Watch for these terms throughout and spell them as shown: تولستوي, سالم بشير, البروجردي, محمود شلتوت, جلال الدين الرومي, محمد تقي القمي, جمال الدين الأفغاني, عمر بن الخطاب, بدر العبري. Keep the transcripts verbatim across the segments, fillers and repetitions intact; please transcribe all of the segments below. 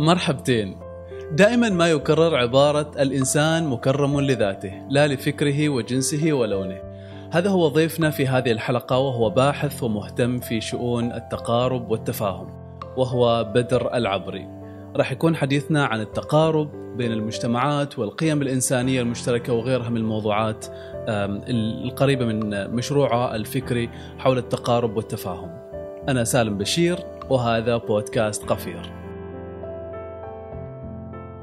مرحبتين. دائما ما يكرر عبارة الإنسان مكرم لذاته لا لفكره وجنسه ولونه. هذا هو ضيفنا في هذه الحلقة، وهو باحث ومهتم في شؤون التقارب والتفاهم، وهو بدر العبري. راح يكون حديثنا عن التقارب بين المجتمعات والقيم الإنسانية المشتركة وغيرها من الموضوعات القريبة من مشروعه الفكري حول التقارب والتفاهم. أنا سالم بشير وهذا بودكاست قفير.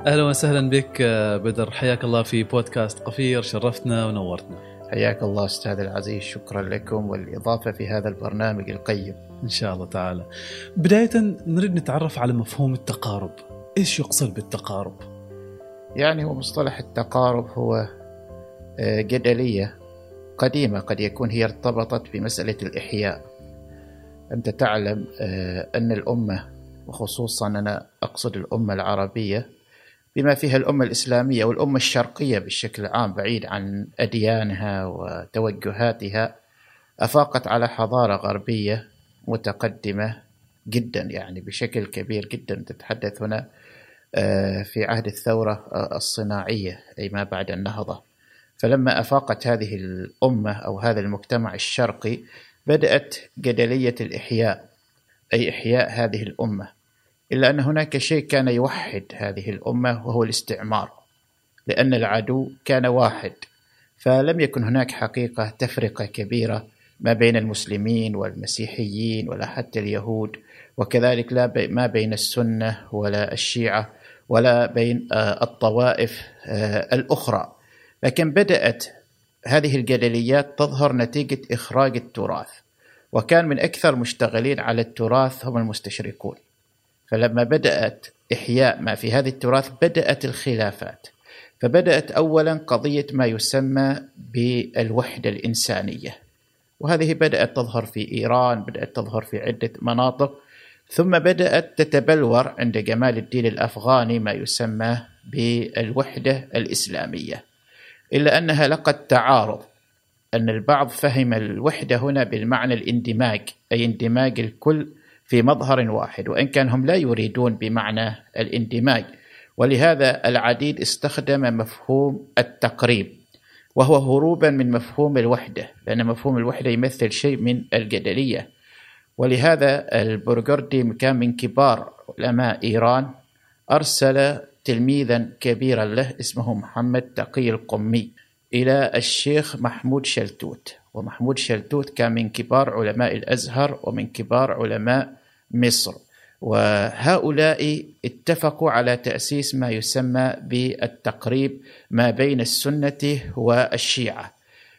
أهلا وسهلا بك بدر، حياك الله في بودكاست قفير، شرفتنا ونورتنا. حياك الله أستاذ العزيز، شكرا لكم والإضافة في هذا البرنامج القيم إن شاء الله تعالى. بداية نريد نتعرف على مفهوم التقارب، إيش يقصد بالتقارب؟ يعني هو مصطلح التقارب هو جدلية قديمة قد يكون هي ارتبطت بمسألة الإحياء. أنت تعلم أن الأمة، وخصوصا أنا أقصد الأمة العربية بما فيها الأمة الإسلامية والأمة الشرقية بشكل عام، بعيد عن أديانها وتوجهاتها، أفاقت على حضارة غربية متقدمة جدا، يعني بشكل كبير جدا. تتحدث هنا في عهد الثورة الصناعية أي ما بعد النهضة. فلما أفاقت هذه الأمة أو هذا المجتمع الشرقي بدأت جدلية الإحياء، أي إحياء هذه الأمة. إلا أن هناك شيء كان يوحد هذه الأمة وهو الاستعمار، لأن العدو كان واحد، فلم يكن هناك حقيقة تفرقة كبيرة ما بين المسلمين والمسيحيين ولا حتى اليهود، وكذلك لا ما بين السنة ولا الشيعة ولا بين الطوائف الأخرى. لكن بدأت هذه الجدليات تظهر نتيجة إخراج التراث، وكان من أكثر مشتغلين على التراث هم المستشرقون. فلما بدأت إحياء ما في هذا التراث بدأت الخلافات. فبدأت أولا قضية ما يسمى بالوحدة الإنسانية، وهذه بدأت تظهر في إيران، بدأت تظهر في عدة مناطق، ثم بدأت تتبلور عند جمال الدين الأفغاني ما يسمى بالوحدة الإسلامية. إلا أنها لقد تعارض، أن البعض فهم الوحدة هنا بالمعنى الاندماج، أي اندماج الكل في مظهر واحد، وإن كان هم لا يريدون بمعنى الاندماج. ولهذا العديد استخدم مفهوم التقريب، وهو هروبا من مفهوم الوحدة، لأن مفهوم الوحدة يمثل شيء من الجدلية. ولهذا البروجردي كان من كبار علماء إيران، أرسل تلميذا كبيرا له اسمه محمد تقي القمي إلى الشيخ محمود شلتوت. ومحمود شلتوت كان من كبار علماء الأزهر ومن كبار علماء مصر، وهؤلاء اتفقوا على تأسيس ما يسمى بالتقريب ما بين السنة والشيعة،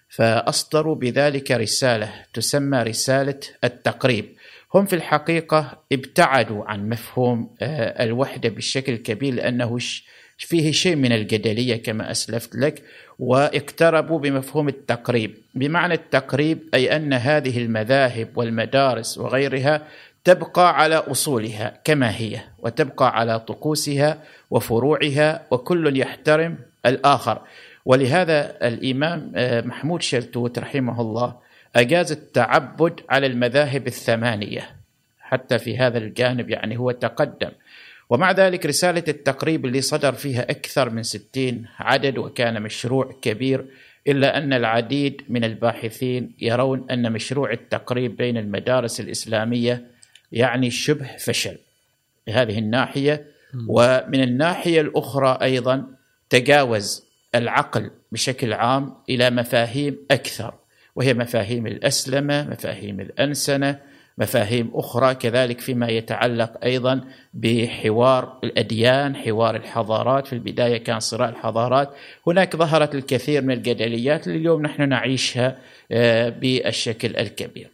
فأصدروا بذلك رسالة تسمى رسالة التقريب. هم في الحقيقة ابتعدوا عن مفهوم الوحدة بشكل كبير، لأنه فيه شيء من الجدلية كما أسلفت لك، واقتربوا بمفهوم التقريب. بمعنى التقريب أي أن هذه المذاهب والمدارس وغيرها تبقى على أصولها كما هي، وتبقى على طقوسها وفروعها، وكل يحترم الآخر. ولهذا الإمام محمود شلتوت رحمه الله أجاز التعبد على المذاهب الثمانية، حتى في هذا الجانب يعني هو تقدم. ومع ذلك رسالة التقريب اللي صدر فيها أكثر من ستين عدد، وكان مشروع كبير. إلا أن العديد من الباحثين يرون أن مشروع التقريب بين المدارس الإسلامية يعني شبه فشل بهذه الناحية. ومن الناحية الأخرى أيضا تجاوز العقل بشكل عام إلى مفاهيم أكثر، وهي مفاهيم الأسلمة، مفاهيم الأنسنة، مفاهيم أخرى كذلك فيما يتعلق أيضا بحوار الأديان، حوار الحضارات. في البداية كان صراع الحضارات، هناك ظهرت الكثير من الجدليات اللي اليوم نحن نعيشها بالشكل الكبير.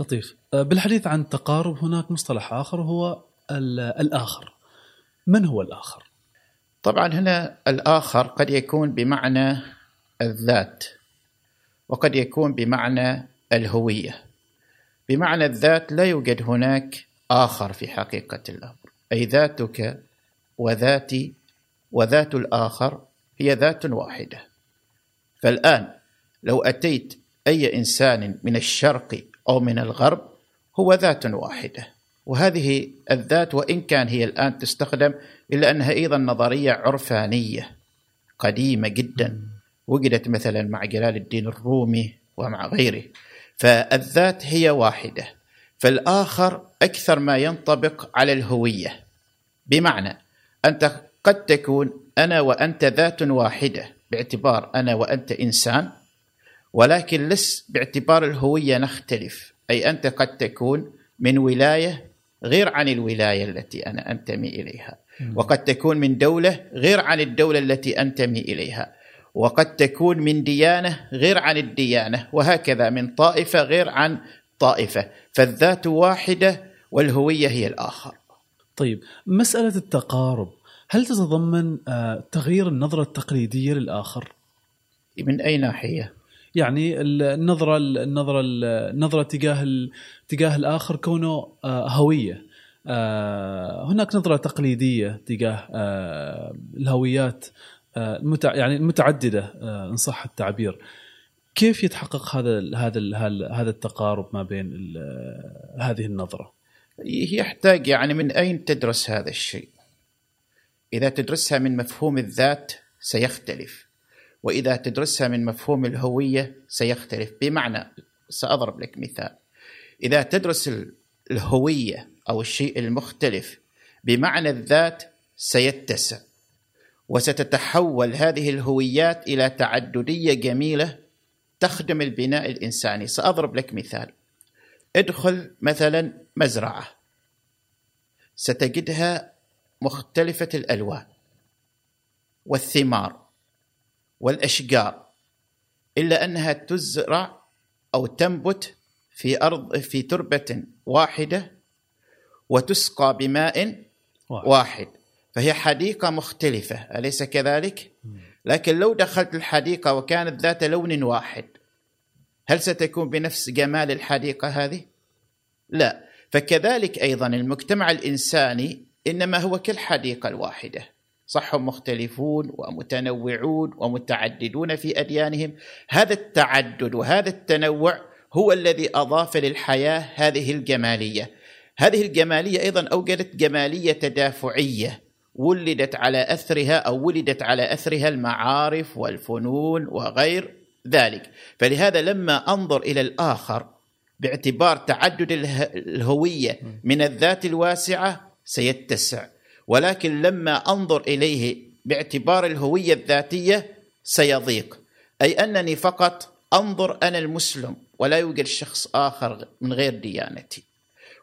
لطيف. بالحديث عن التقارب هناك مصطلح آخر هو الآخر. من هو الآخر؟ طبعا هنا الآخر قد يكون بمعنى الذات، وقد يكون بمعنى الهوية. بمعنى الذات لا يوجد هناك آخر في حقيقة الأمر، أي ذاتك وذاتي وذات الآخر هي ذات واحدة. فالآن لو أتيت أي إنسان من الشرق أو من الغرب هو ذات واحدة، وهذه الذات وإن كان هي الآن تستخدم إلا أنها أيضا نظرية عرفانية قديمة جدا، وجدت مثلا مع جلال الدين الرومي ومع غيره. فالذات هي واحدة، فالآخر أكثر ما ينطبق على الهوية، بمعنى أنت قد تكون أنا وأنت ذات واحدة باعتبار أنا وأنت إنسان، ولكن لس باعتبار الهوية نختلف، أي أنت قد تكون من ولاية غير عن الولاية التي أنا أنتمي إليها، وقد تكون من دولة غير عن الدولة التي أنتمي إليها، وقد تكون من ديانة غير عن الديانة، وهكذا من طائفة غير عن طائفة. فالذات واحدة والهوية هي الآخر. طيب، مسألة التقارب هل تتضمن تغيير النظرة التقليدية للآخر؟ من أي ناحية؟ يعني النظرة النظرة النظرة تجاه تجاه الآخر كونه هوية. هناك نظرة تقليدية تجاه الهويات يعني المتعددة إن صح التعبير. كيف يتحقق هذا هذا هذا التقارب ما بين هذه النظرة؟ يحتاج يعني من أين تدرس هذا الشيء؟ إذا تدرسها من مفهوم الذات سيختلف، وإذا تدرسها من مفهوم الهوية سيختلف. بمعنى، سأضرب لك مثال، إذا تدرس الهوية أو الشيء المختلف بمعنى الذات سيتسع، وستتحول هذه الهويات إلى تعددية جميلة تخدم البناء الإنساني. سأضرب لك مثال، ادخل مثلا مزرعة ستجدها مختلفة الألوان والثمار والأشجار، إلا أنها تزرع أو تنبت في أرض في تربة واحدة وتسقى بماء واحد، فهي حديقة مختلفة، أليس كذلك؟ لكن لو دخلت الحديقة وكانت ذات لون واحد، هل ستكون بنفس جمال الحديقة هذه؟ لا. فكذلك أيضا المجتمع الإنساني إنما هو كالحديقة الواحدة، صح، مختلفون ومتنوعون ومتعددون في أديانهم. هذا التعدد وهذا التنوع هو الذي أضاف للحياة هذه الجمالية. هذه الجمالية أيضا أوجدت جمالية تدافعية ولدت على أثرها أو ولدت على أثرها المعارف والفنون وغير ذلك. فلهذا لما أنظر إلى الآخر باعتبار تعدد الهوية من الذات الواسعة سيتسع، ولكن لما أنظر إليه باعتبار الهوية الذاتية سيضيق، أي أنني فقط أنظر أنا المسلم ولا يوجد شخص آخر من غير ديانتي،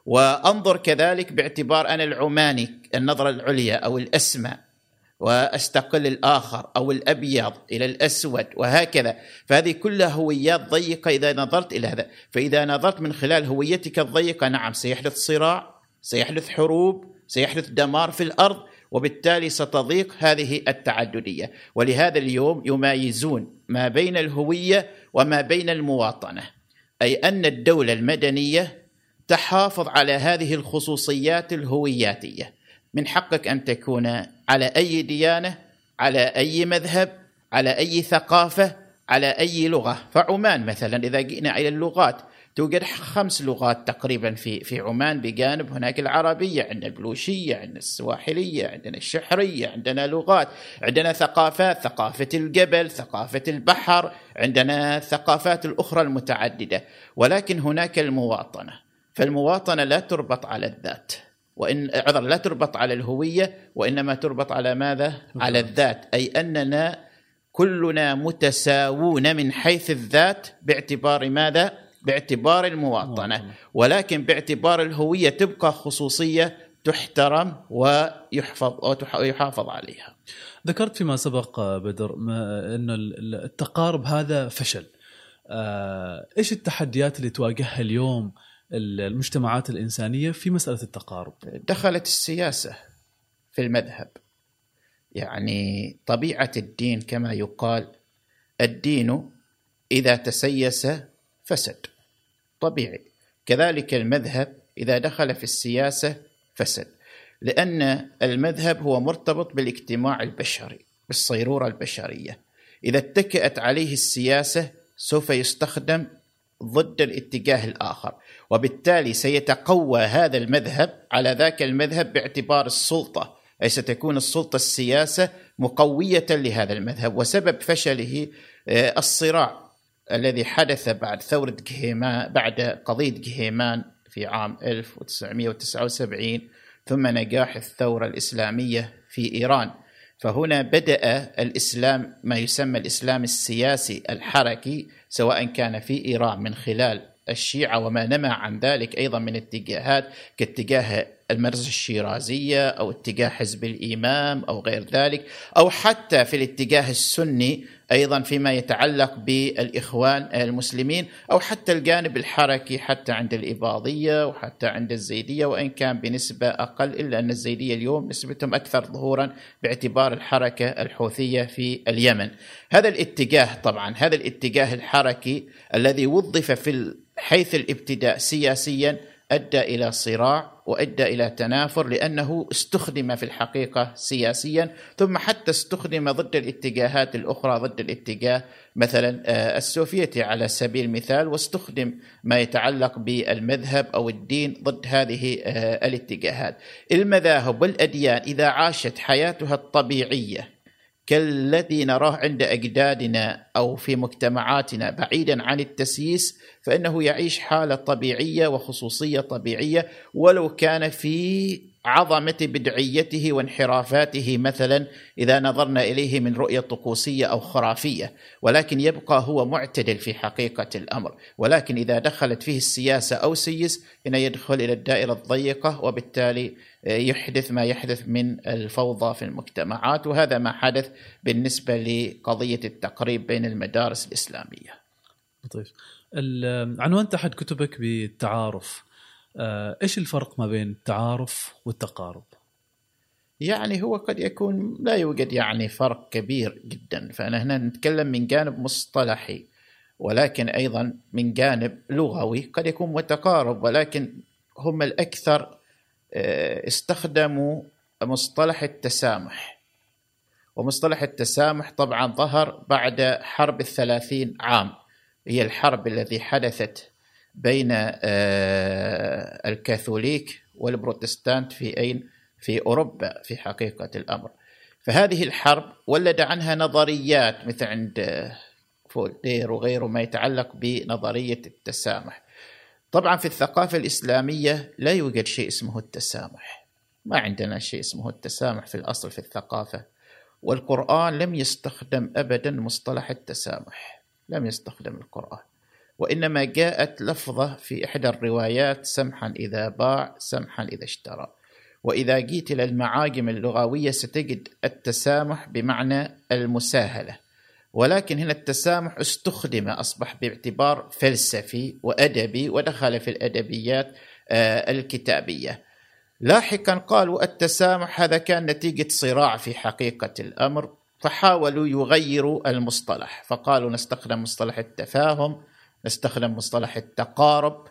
وأنظر كذلك باعتبار أنا العماني النظرة العليا أو الأسمى وأستقل الآخر أو الأبيض إلى الأسود وهكذا. فهذه كلها هويات ضيقة إذا نظرت إلى هذا. فإذا نظرت من خلال هويتك الضيقة، نعم، سيحدث صراع، سيحدث حروب، سيحدث دمار في الأرض، وبالتالي ستضيق هذه التعددية. ولهذا اليوم يميزون ما بين الهوية وما بين المواطنة، أي أن الدولة المدنية تحافظ على هذه الخصوصيات الهوياتية. من حقك أن تكون على أي ديانة، على أي مذهب، على أي ثقافة، على أي لغة. فعمان مثلا إذا جئنا إلى اللغات، توجد خمس لغات تقريبا في في عمان، بجانب هناك العربية، عندنا البلوشية، عندنا السواحلية، عندنا الشحرية، عندنا لغات، عندنا ثقافات، ثقافة الجبل، ثقافة البحر، عندنا الثقافات الأخرى المتعددة. ولكن هناك المواطنة، فالمواطنة لا تربط على الذات وإن عذر لا تربط على الهوية، وإنما تربط على ماذا؟ على الذات، أي أننا كلنا متساوون من حيث الذات باعتبار ماذا؟ باعتبار المواطنة. ولكن باعتبار الهوية تبقى خصوصية تحترم ويحفظ ويحافظ عليها. ذكرت فيما سبق بدر أن التقارب هذا فشل. إيش التحديات اللي تواجهها اليوم المجتمعات الإنسانية في مسألة التقارب؟ دخلت السياسة في المذهب، يعني طبيعة الدين كما يقال، الدين إذا تسيس فسد، طبيعي. كذلك المذهب إذا دخل في السياسة فسد، لأن المذهب هو مرتبط بالاجتماع البشري، بالصيرورة البشرية. إذا اتكأت عليه السياسة سوف يستخدم ضد الاتجاه الآخر، وبالتالي سيتقوى هذا المذهب على ذاك المذهب باعتبار السلطة، أي ستكون السلطة السياسة مقوية لهذا المذهب. وسبب فشله الصراع الذي حدث بعد ثورة جهيمان، بعد قضية جهيمان في عام ألف وتسعمائة وتسعة وسبعين، ثم نجاح الثورة الإسلامية في إيران. فهنا بدأ الإسلام، ما يسمى الإسلام السياسي الحركي، سواء كان في إيران من خلال الشيعة وما نما عن ذلك أيضا من اتجاهات كاتجاه المرزة الشيرازية أو اتجاه حزب الإمام أو غير ذلك، أو حتى في الاتجاه السني أيضا فيما يتعلق بالإخوان المسلمين، أو حتى الجانب الحركي حتى عند الإباضية وحتى عند الزيدية، وإن كان بنسبة أقل، إلا أن الزيدية اليوم نسبتهم أكثر ظهورا باعتبار الحركة الحوثية في اليمن. هذا الاتجاه طبعا، هذا الاتجاه الحركي الذي وظف في حيث الابتداء سياسيا أدى إلى صراع وأدى إلى تنافر، لأنه استخدم في الحقيقة سياسيا، ثم حتى استخدم ضد الاتجاهات الأخرى، ضد الاتجاه مثلا السوفيتي على سبيل المثال، واستخدم ما يتعلق بالمذهب أو الدين ضد هذه الاتجاهات. المذاهب والأديان إذا عاشت حياتها الطبيعية كالذي نراه عند أجدادنا أو في مجتمعاتنا بعيدا عن التسييس، فإنه يعيش حالة طبيعية وخصوصية طبيعية، ولو كان في عظمة بدعيته وانحرافاته مثلا إذا نظرنا إليه من رؤية طقوسية أو خرافية، ولكن يبقى هو معتدل في حقيقة الأمر. ولكن إذا دخلت فيه السياسة أو سيس، هنا يدخل إلى الدائرة الضيقة، وبالتالي يحدث ما يحدث من الفوضى في المجتمعات، وهذا ما حدث بالنسبة لقضية التقريب بين المدارس الإسلامية. لطيف. عنوان أحد كتبك بالتعارف، إيش الفرق ما بين التعارف والتقارب؟ يعني هو قد يكون لا يوجد يعني فرق كبير جدا، فأنا هنا نتكلم من جانب مصطلحي، ولكن أيضا من جانب لغوي قد يكون متقارب، ولكن هم الأكثر استخدموا مصطلح التسامح. ومصطلح التسامح طبعا ظهر بعد حرب الثلاثين عام، هي الحرب التي حدثت بين الكاثوليك والبروتستانت في أين في أوروبا في حقيقة الأمر. فهذه الحرب ولد عنها نظريات مثل عند فولتير وغيره ما يتعلق بنظرية التسامح. طبعا في الثقافة الإسلامية لا يوجد شيء اسمه التسامح، ما عندنا شيء اسمه التسامح في الأصل في الثقافة، والقرآن لم يستخدم أبدا مصطلح التسامح، لم يستخدم القرآن، وإنما جاءت لفظة في إحدى الروايات: سمحا إذا باع، سمحا إذا اشترى. وإذا جيت إلى المعاجم اللغوية ستجد التسامح بمعنى المساهلة، ولكن هنا التسامح استخدم، أصبح باعتبار فلسفي وأدبي، ودخل في الأدبيات الكتابية. لاحقا قالوا التسامح هذا كان نتيجة صراع في حقيقة الأمر، فحاولوا يغيروا المصطلح، فقالوا نستخدم مصطلح التفاهم، نستخدم مصطلح التقارب،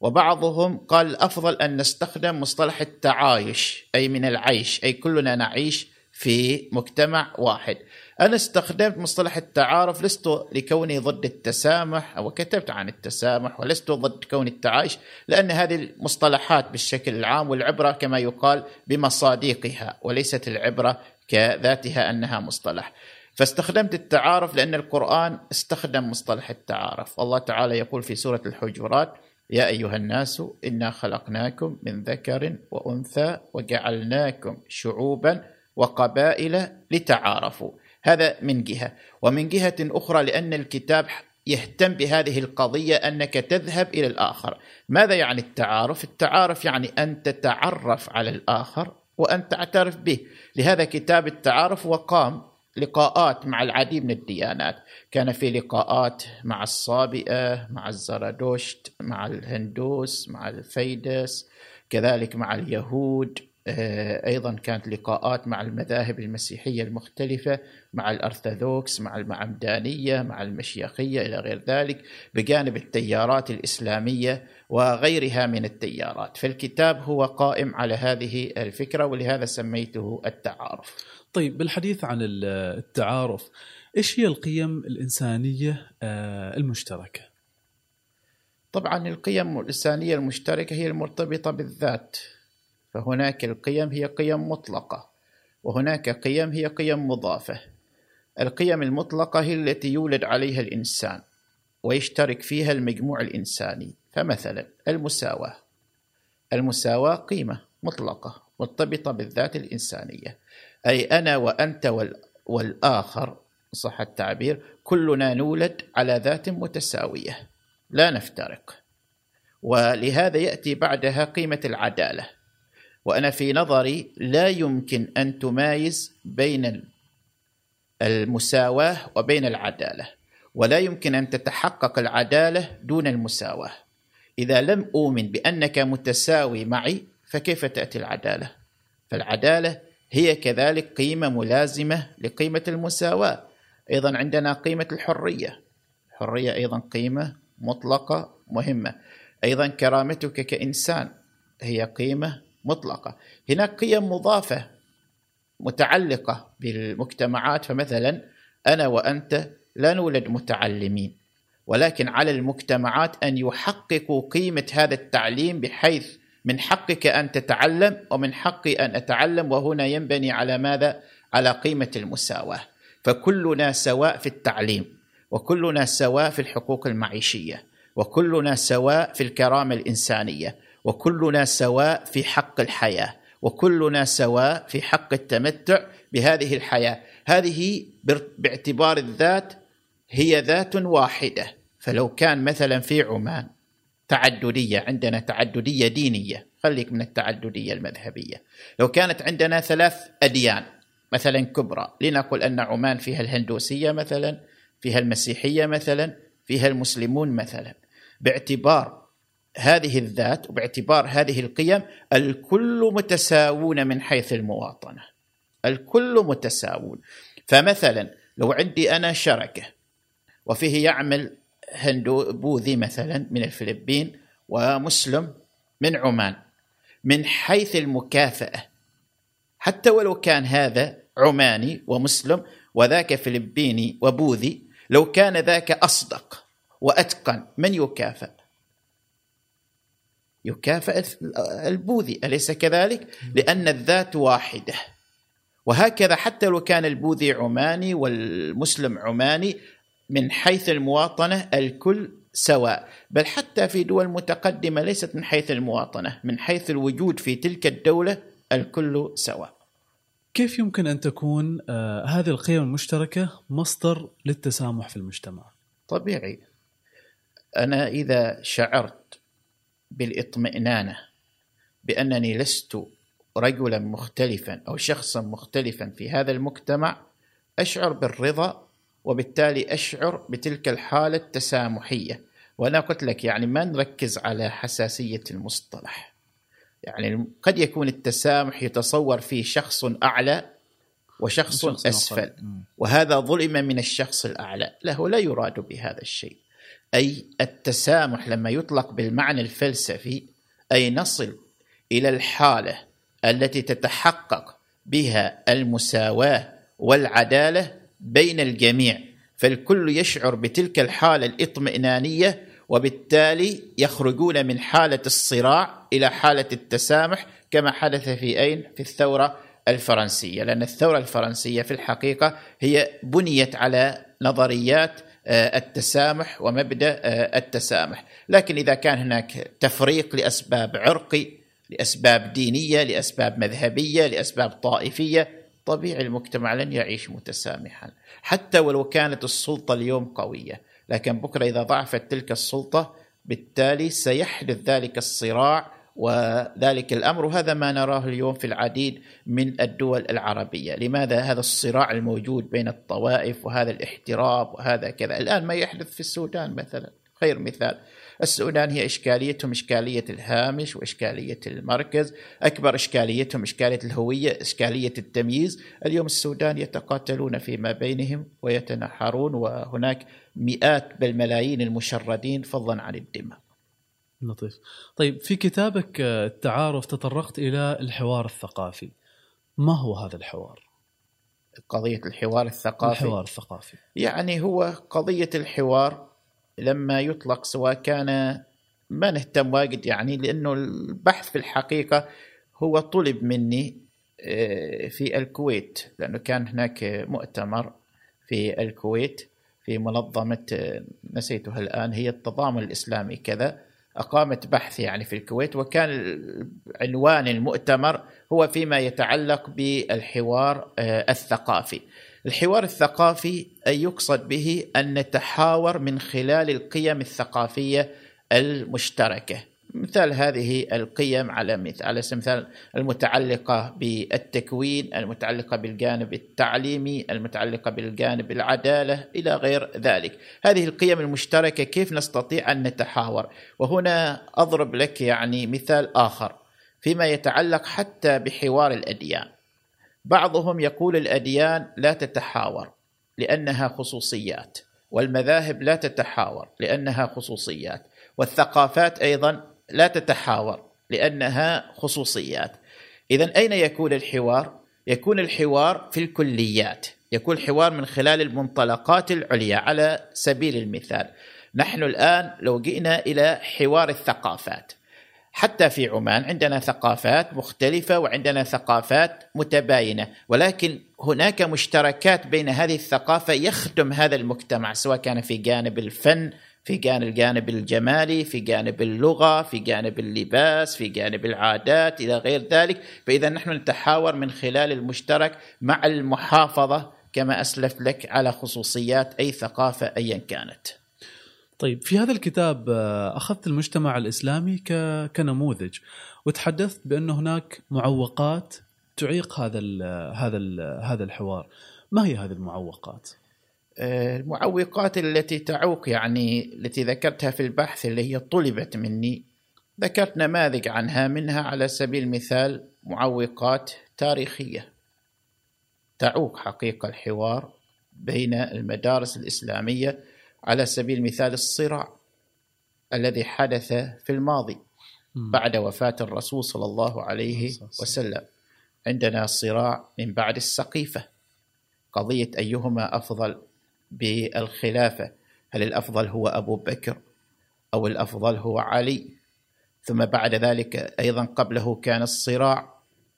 وبعضهم قال الأفضل أن نستخدم مصطلح التعايش، أي من العيش، أي كلنا نعيش في مجتمع واحد. أنا استخدمت مصطلح التعارف لست لكوني ضد التسامح، أو كتبت عن التسامح، ولست ضد كون التعايش، لأن هذه المصطلحات بالشكل العام، والعبرة كما يقال بمصادقها، وليست العبرة كذاتها أنها مصطلح. فاستخدمت التعارف لأن القرآن استخدم مصطلح التعارف. الله تعالى يقول في سورة الحجرات: يا أيها الناس إنا خلقناكم من ذكر وأنثى وجعلناكم شعوبا وقبائل لتعارفوا. هذا من جهة، ومن جهة أخرى لأن الكتاب يهتم بهذه القضية، أنك تذهب إلى الآخر. ماذا يعني التعارف؟ التعارف يعني أن تتعرف على الآخر وأن تعترف به. لهذا كتاب التعارف وقام لقاءات مع العديد من الديانات، كان في لقاءات مع الصابئة، مع الزرادشت، مع الهندوس، مع الفيدس، كذلك مع اليهود، أيضا كانت لقاءات مع المذاهب المسيحية المختلفة، مع الأرثوذكس، مع المعمدانية، مع المشيخية، إلى غير ذلك، بجانب التيارات الإسلامية وغيرها من التيارات. فالكتاب هو قائم على هذه الفكرة، ولهذا سميته التعارف. طيب، بالحديث عن التعارف، إيش هي القيم الإنسانية المشتركة؟ طبعا القيم الإنسانية المشتركة هي المرتبطة بالذات، فهناك القيم هي قيم مطلقة وهناك قيم هي قيم مضافة. القيم المطلقة هي التي يولد عليها الإنسان ويشترك فيها المجموع الإنساني، فمثلا المساواة، المساواة قيمة مطلقة مرتبطة بالذات الإنسانية، أي أنا وأنت والآخر صح التعبير كلنا نولد على ذات متساوية لا نفترق. ولهذا يأتي بعدها قيمة العدالة، وأنا في نظري لا يمكن أن تمايز بين المساواة وبين العدالة، ولا يمكن أن تتحقق العدالة دون المساواة. إذا لم أؤمن بأنك متساوي معي فكيف تأتي العدالة؟ فالعدالة هي كذلك قيمة ملازمة لقيمة المساواة. أيضا عندنا قيمة الحرية، الحرية أيضا قيمة مطلقة مهمة. أيضا كرامتك كإنسان هي قيمة مطلقة. هناك قيم مضافة متعلقة بالمجتمعات، فمثلا أنا وأنت لا نولد متعلمين، ولكن على المجتمعات أن يحققوا قيمة هذا التعليم، بحيث من حقك أن تتعلم ومن حقي أن أتعلم، وهنا ينبني على ماذا؟ على قيمة المساواة. فكلنا سواء في التعليم، وكلنا سواء في الحقوق المعيشية، وكلنا سواء في الكرامة الإنسانية، وكلنا سواء في حق الحياة، وكلنا سواء في حق التمتع بهذه الحياة. هذه باعتبار الذات هي ذات واحدة. فلو كان مثلا في عمان تعددية، عندنا تعددية دينية، خليك من التعددية المذهبية، لو كانت عندنا ثلاث أديان مثلا كبرى، لنقل أن عمان فيها الهندوسية مثلا، فيها المسيحية مثلا، فيها المسلمون مثلا، باعتبار هذه الذات وباعتبار هذه القيم الكل متساوون من حيث المواطنة، الكل متساوون. فمثلا لو عندي أنا شركة وفيه يعمل هندو بوذي مثلا من الفلبين ومسلم من عمان، من حيث المكافأة حتى ولو كان هذا عماني ومسلم وذاك فلبيني وبوذي، لو كان ذاك أصدق وأتقن من يكافأ؟ يكافأ البوذي، أليس كذلك؟ لأن الذات واحدة. وهكذا حتى لو كان البوذي عماني والمسلم عماني، من حيث المواطنة الكل سواء. بل حتى في دول متقدمة ليست من حيث المواطنة، من حيث الوجود في تلك الدولة الكل سواء. كيف يمكن أن تكون آه هذه القيم المشتركة مصدر للتسامح في المجتمع؟ طبيعي، أنا إذا شعرت بالإطمئنانة بأنني لست رجلا مختلفا أو شخصا مختلفا في هذا المجتمع أشعر بالرضا، وبالتالي أشعر بتلك الحالة التسامحية. وأنا قلت لك يعني ما نركز على حساسية المصطلح، يعني قد يكون التسامح يتصور فيه شخص أعلى وشخص أسفل، وهذا ظلم من الشخص الأعلى، له لا يراد بهذا الشيء. أي التسامح لما يطلق بالمعنى الفلسفي أي نصل إلى الحالة التي تتحقق بها المساواة والعدالة بين الجميع، فالكل يشعر بتلك الحالة الإطمئنانية، وبالتالي يخرجون من حالة الصراع إلى حالة التسامح، كما حدث في أين؟ في الثورة الفرنسية. لأن الثورة الفرنسية في الحقيقة هي بنيت على نظريات التسامح ومبدأ التسامح. لكن إذا كان هناك تفريق لأسباب عرقي، لأسباب دينية، لأسباب مذهبية، لأسباب طائفية، طبيعي المجتمع لن يعيش متسامحا. حتى ولو كانت السلطة اليوم قوية، لكن بكرة إذا ضعفت تلك السلطة بالتالي سيحدث ذلك الصراع وذلك الأمر. وهذا ما نراه اليوم في العديد من الدول العربية. لماذا هذا الصراع الموجود بين الطوائف وهذا الاحتراب وهذا كذا؟ الآن ما يحدث في السودان مثلا، خير مثال. السودان هي إشكاليتهم إشكالية الهامش وإشكالية المركز، أكبر إشكاليتهم إشكالية الهوية، إشكالية التمييز. اليوم السودان يتقاتلون فيما بينهم ويتناحرون، وهناك مئات بل ملايين المشردين فضلا عن الدماء. لطيف. طيب، في كتابك التعارف تطرقت إلى الحوار الثقافي، ما هو هذا الحوار؟ قضية الحوار الثقافي الحوار الثقافي يعني هو قضية الحوار لما يطلق، سواء كان ما نهتم واجد يعني، لأنه البحث في الحقيقة هو طلب مني في الكويت، لأنه كان هناك مؤتمر في الكويت في منظمة نسيتها الآن، هي التضامن الإسلامي كذا، أقامت بحث يعني في الكويت، وكان عنوان المؤتمر هو فيما يتعلق بالحوار الثقافي. الحوار الثقافي أي يقصد به أن نتحاور من خلال القيم الثقافية المشتركة، مثال هذه القيم على مثال على سبيل المثال المتعلقة بالتكوين، المتعلقة بالجانب التعليمي، المتعلقة بالجانب العدالة إلى غير ذلك. هذه القيم المشتركة كيف نستطيع أن نتحاور؟ وهنا أضرب لك يعني مثال آخر فيما يتعلق حتى بحوار الأديان. بعضهم يقول الأديان لا تتحاور لأنها خصوصيات، والمذاهب لا تتحاور لأنها خصوصيات، والثقافات أيضا لا تتحاور لأنها خصوصيات. إذن أين يكون الحوار؟ يكون الحوار في الكليات، يكون الحوار من خلال المنطلقات العليا. على سبيل المثال نحن الآن لو جئنا إلى حوار الثقافات، حتى في عمان عندنا ثقافات مختلفة وعندنا ثقافات متباينة، ولكن هناك مشتركات بين هذه الثقافة يخدم هذا المجتمع، سواء كان في جانب الفن، في جانب الجانب الجمالي، في جانب اللغة، في جانب اللباس، في جانب العادات إلى غير ذلك. فإذا نحن نتحاور من خلال المشترك مع المحافظة كما أسلفت لك على خصوصيات أي ثقافة أيا كانت. طيب، في هذا الكتاب أخذت المجتمع الإسلامي كنموذج، وتحدثت بأن هناك معوقات تعيق هذا ال هذا ال هذا الحوار. ما هي هذه المعوقات؟ المعوقات التي تعوق يعني التي ذكرتها في البحث اللي هي طلبت مني، ذكرت نماذج عنها، منها على سبيل المثال معوقات تاريخية تعوق حقيقة الحوار بين المدارس الإسلامية. على سبيل المثال الصراع الذي حدث في الماضي بعد وفاة الرسول صلى الله عليه وسلم، عندنا الصراع من بعد السقيفة، قضية أيهما أفضل بالخلافة، هل الأفضل هو أبو بكر أو الأفضل هو علي؟ ثم بعد ذلك أيضا قبله كان الصراع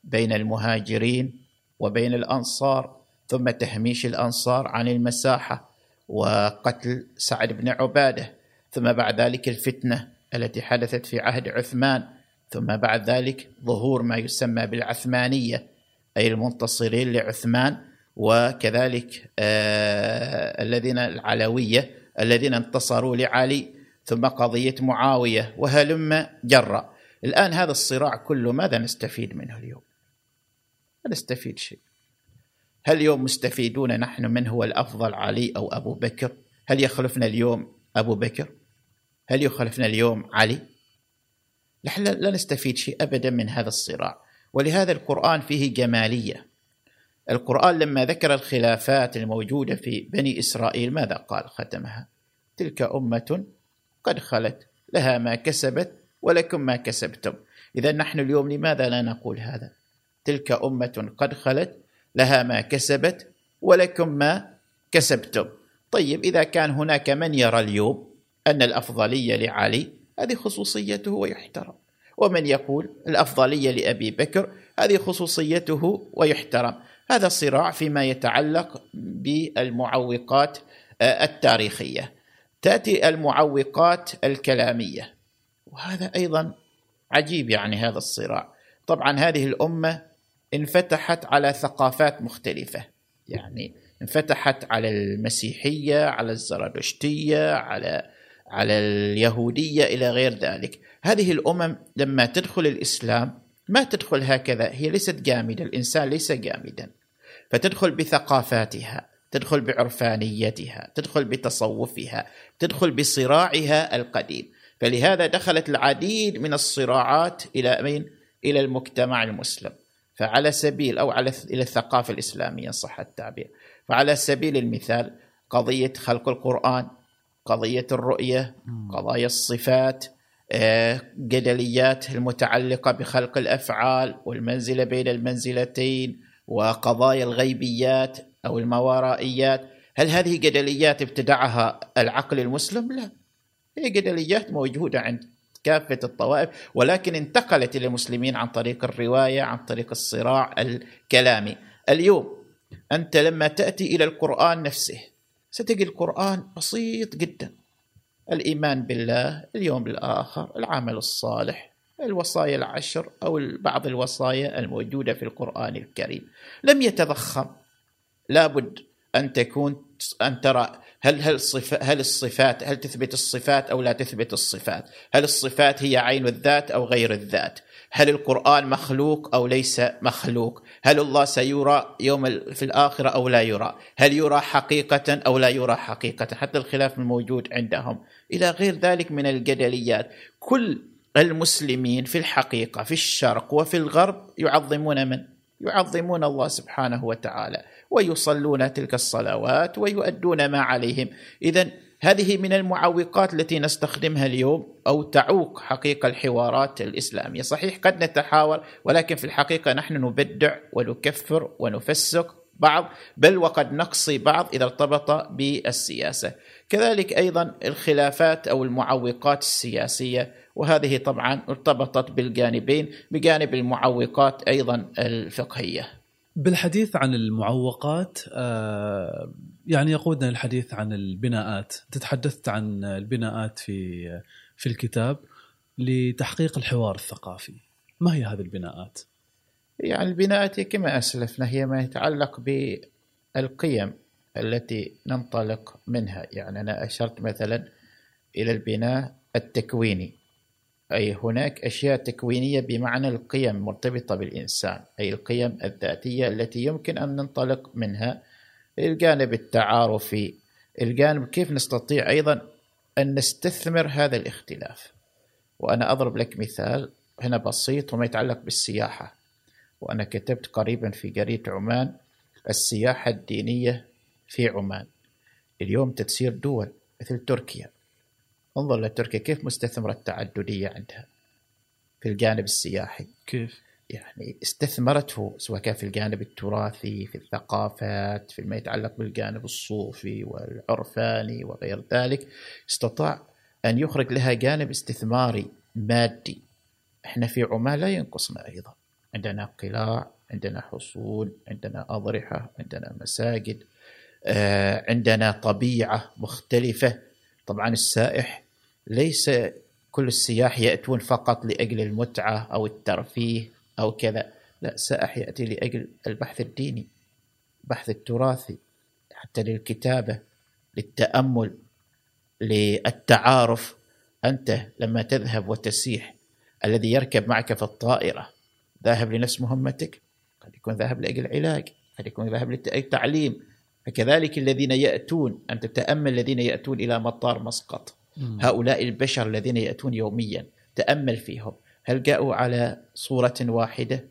بين المهاجرين وبين الأنصار، ثم تهميش الأنصار عن المساحة وقتل سعد بن عبادة، ثم بعد ذلك الفتنة التي حدثت في عهد عثمان، ثم بعد ذلك ظهور ما يسمى بالعثمانية أي المنتصرين لعثمان، وكذلك آه الذين العلوية الذين انتصروا لعلي، ثم قضية معاوية وهلم جرى. الآن هذا الصراع كله ماذا نستفيد منه اليوم؟ لا نستفيد شيء. هل اليوم مستفيدون نحن من هو الأفضل علي أو أبو بكر؟ هل يخلفنا اليوم أبو بكر؟ هل يخلفنا اليوم علي؟ نحن لا نستفيد شيء أبدا من هذا الصراع. ولهذا القرآن فيه جمالية. القرآن لما ذكر الخلافات الموجودة في بني إسرائيل ماذا قال؟ ختمها تلك أمة قد خلت، لها ما كسبت ولكم ما كسبتم. إذا نحن اليوم لماذا لا نقول هذا؟ تلك أمة قد خلت، لها ما كسبت ولكم ما كسبتم. طيب، إذا كان هناك من يرى اليوم أن الأفضلية لعلي هذه خصوصيته ويحترم، ومن يقول الأفضلية لأبي بكر هذه خصوصيته ويحترم، هذا صراع فيما يتعلق بالمعوقات التاريخية. تأتي المعوقات الكلامية، وهذا أيضا عجيب يعني هذا الصراع. طبعا هذه الأمة انفتحت على ثقافات مختلفة، يعني انفتحت على المسيحية، على الزرادشتية، على على اليهودية إلى غير ذلك. هذه الأمم لما تدخل الإسلام ما تدخل هكذا، هي ليست جامدة، الإنسان ليس جامدا، فتدخل بثقافاتها، تدخل بعرفانيتها، تدخل بتصوفها، تدخل بصراعها القديم. فلهذا دخلت العديد من الصراعات إلى أين؟ إلى المجتمع المسلم، فعلى سبيل أو على إلى الثقافة الإسلامية صح التعبير. فعلى سبيل المثال قضية خلق القرآن، قضية الرؤية، قضايا الصفات، جدليات المتعلقة بخلق الأفعال والمنزلة بين المنزلتين، وقضايا الغيبيات أو الموارائيات. هل هذه جدليات ابتدعها العقل المسلم؟ لا، هي جدليات موجودة عند كافة الطوائف، ولكن انتقلت إلى المسلمين عن طريق الرواية، عن طريق الصراع الكلامي. اليوم أنت لما تأتي إلى القرآن نفسه ستجد القرآن بسيط جدا، الإيمان بالله، اليوم الآخر، العمل الصالح، الوصايا العشر أو بعض الوصايا الموجودة في القرآن الكريم، لم يتضخم. لابد أن تكون أن ترى هل هل صف هل الصفات هل تثبت الصفات أو لا تثبت الصفات، هل الصفات هي عين الذات أو غير الذات، هل القرآن مخلوق أو ليس مخلوق، هل الله سيرى يوم في الآخرة أو لا يرى، هل يرى حقيقة أو لا يرى حقيقة، حتى الخلاف الموجود عندهم إلى غير ذلك من الجدليات. كل المسلمين في الحقيقة في الشرق وفي الغرب يعظمون من يعظمون الله سبحانه وتعالى، ويصلون تلك الصلوات ويؤدون ما عليهم. إذن هذه من المعوقات التي نستخدمها اليوم أو تعوق حقيقة الحوارات الإسلامية. صحيح قد نتحاور، ولكن في الحقيقة نحن نبدع ونكفر ونفسق بعض، بل وقد نقصي بعض إذا ارتبط بالسياسة. كذلك أيضا الخلافات أو المعوقات السياسية، وهذه طبعا ارتبطت بالجانبين، بجانب المعوقات أيضا الفقهية. بالحديث عن المعوقات يعني يقودنا الحديث عن البناءات. تتحدثت عن البناءات في في الكتاب لتحقيق الحوار الثقافي، ما هي هذه البناءات؟ يعني البناءات كما أسلفنا هي ما يتعلق بالقيم التي ننطلق منها. يعني أنا أشرت مثلا إلى البناء التكويني، أي هناك أشياء تكوينية بمعنى القيم مرتبطة بالإنسان، أي القيم الذاتية التي يمكن أن ننطلق منها. الجانب التعارفي، الجانب كيف نستطيع أيضا أن نستثمر هذا الاختلاف. وأنا أضرب لك مثال هنا بسيط وما يتعلق بالسياحة، وأنا كتبت قريبا في جريدة عمان السياحة الدينية في عمان. اليوم تسير دول مثل تركيا، انظر لتركيا كيف مستثمرة التعددية عندها في الجانب السياحي، كيف يعني استثمرته سواء كان في الجانب التراثي، في الثقافات، في ما يتعلق بالجانب الصوفي والعرفاني وغير ذلك، استطاع أن يخرج لها جانب استثماري مادي. احنا في عمان لا ينقصنا أيضا، عندنا قلاع، عندنا حصون، عندنا أضرحة، عندنا مساجد، آه، عندنا طبيعة مختلفة. طبعا السائح ليس كل السياح يأتون فقط لأجل المتعة أو الترفيه أو كذا، لا، السائح يأتي لأجل البحث الديني، البحث التراثي، حتى للكتابة، للتأمل، للتعارف. أنت لما تذهب وتسيح، الذي يركب معك في الطائرة ذاهب لنفس مهمتك، قد يكون ذاهب لأجل علاج، قد يكون ذاهب للتعليم. فكذلك الذين يأتون، أن تتأمل الذين يأتون إلى مطار مسقط، هؤلاء البشر الذين يأتون يوميا تأمل فيهم، هل جاءوا على صورة واحدة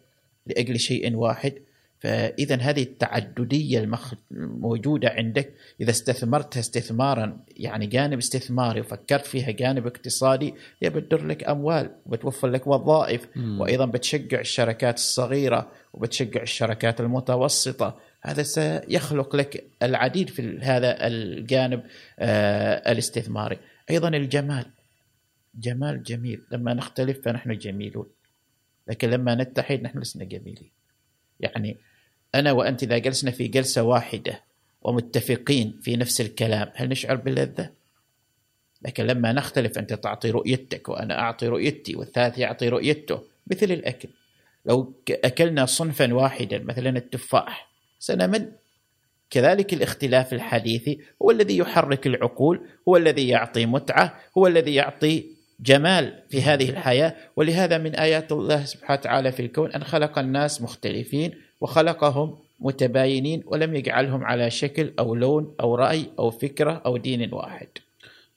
لأجل شيء واحد؟ فإذا هذه التعددية الموجودة عندك إذا استثمرتها استثمارا يعني جانب استثماري وفكرت فيها جانب اقتصادي، هي بتدر لك أموال وبتوفر لك وظائف، وأيضا بتشجع الشركات الصغيرة وبتشجع الشركات المتوسطة. هذا سيخلق لك العديد في هذا الجانب آه الاستثماري. أيضا الجمال، جمال جميل، لما نختلف فنحن جميلون، لكن لما نتحد نحن لسنا جميلين. يعني أنا وأنت إذا جلسنا في جلسة واحدة ومتفقين في نفس الكلام هل نشعر باللذة؟ لكن لما نختلف أنت تعطي رؤيتك وأنا أعطي رؤيتي والثالث يعطي رؤيته. مثل الأكل، لو أكلنا صنفا واحدا مثلا التفاح سنمل. كذلك الاختلاف الحديثي هو الذي يحرك العقول، هو الذي يعطي متعة، هو الذي يعطي جمال في هذه الحياة. ولهذا من آيات الله سبحانه وتعالى في الكون أن خلق الناس مختلفين وخلقهم متباينين، ولم يجعلهم على شكل أو لون أو رأي أو فكرة أو دين واحد.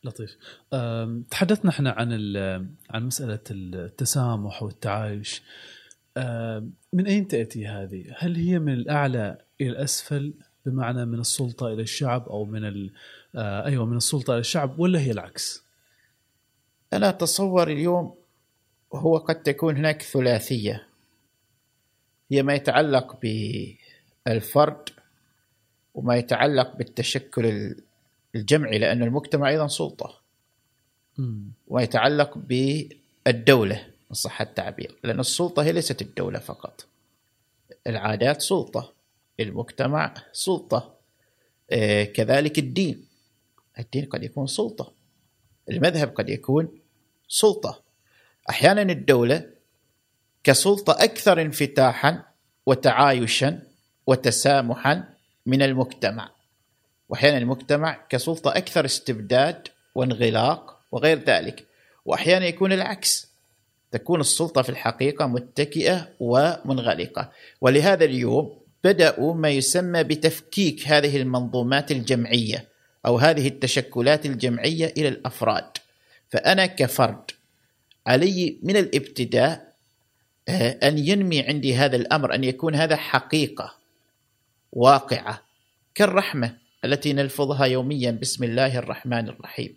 لطيف. تحدثنا احنا عن عن مسألة التسامح والتعايش، من أين تأتي هذه؟ هل هي من الأعلى إلى الأسفل، بمعنى من السلطة إلى الشعب، أو من ال أيوة من السلطة إلى الشعب، ولا هي العكس؟ أنا أتصور اليوم هو قد تكون هناك ثلاثية، هي ما يتعلق بالفرد وما يتعلق بالتشكل الجمعي، لأن المجتمع أيضا سلطة، وما يتعلق الدولة إن صح التعبير، لأن السلطة هي ليست الدولة فقط، العادات سلطة، المجتمع سلطة، آه كذلك الدين، الدين قد يكون سلطة، المذهب قد يكون سلطة. أحيانا الدولة كسلطة أكثر انفتاحا وتعايشا وتسامحا من المجتمع، وأحيانا المجتمع كسلطة أكثر استبداد وانغلاق وغير ذلك، وأحيانا يكون العكس، تكون السلطة في الحقيقة متكئة ومنغلقة. ولهذا اليوم بدأوا ما يسمى بتفكيك هذه المنظومات الجمعية أو هذه التشكلات الجمعية إلى الأفراد، فأنا كفرد علي من الابتداء أن ينمي عندي هذا الأمر، أن يكون هذا حقيقة واقعة، كالرحمة التي نلفظها يوميا، بسم الله الرحمن الرحيم.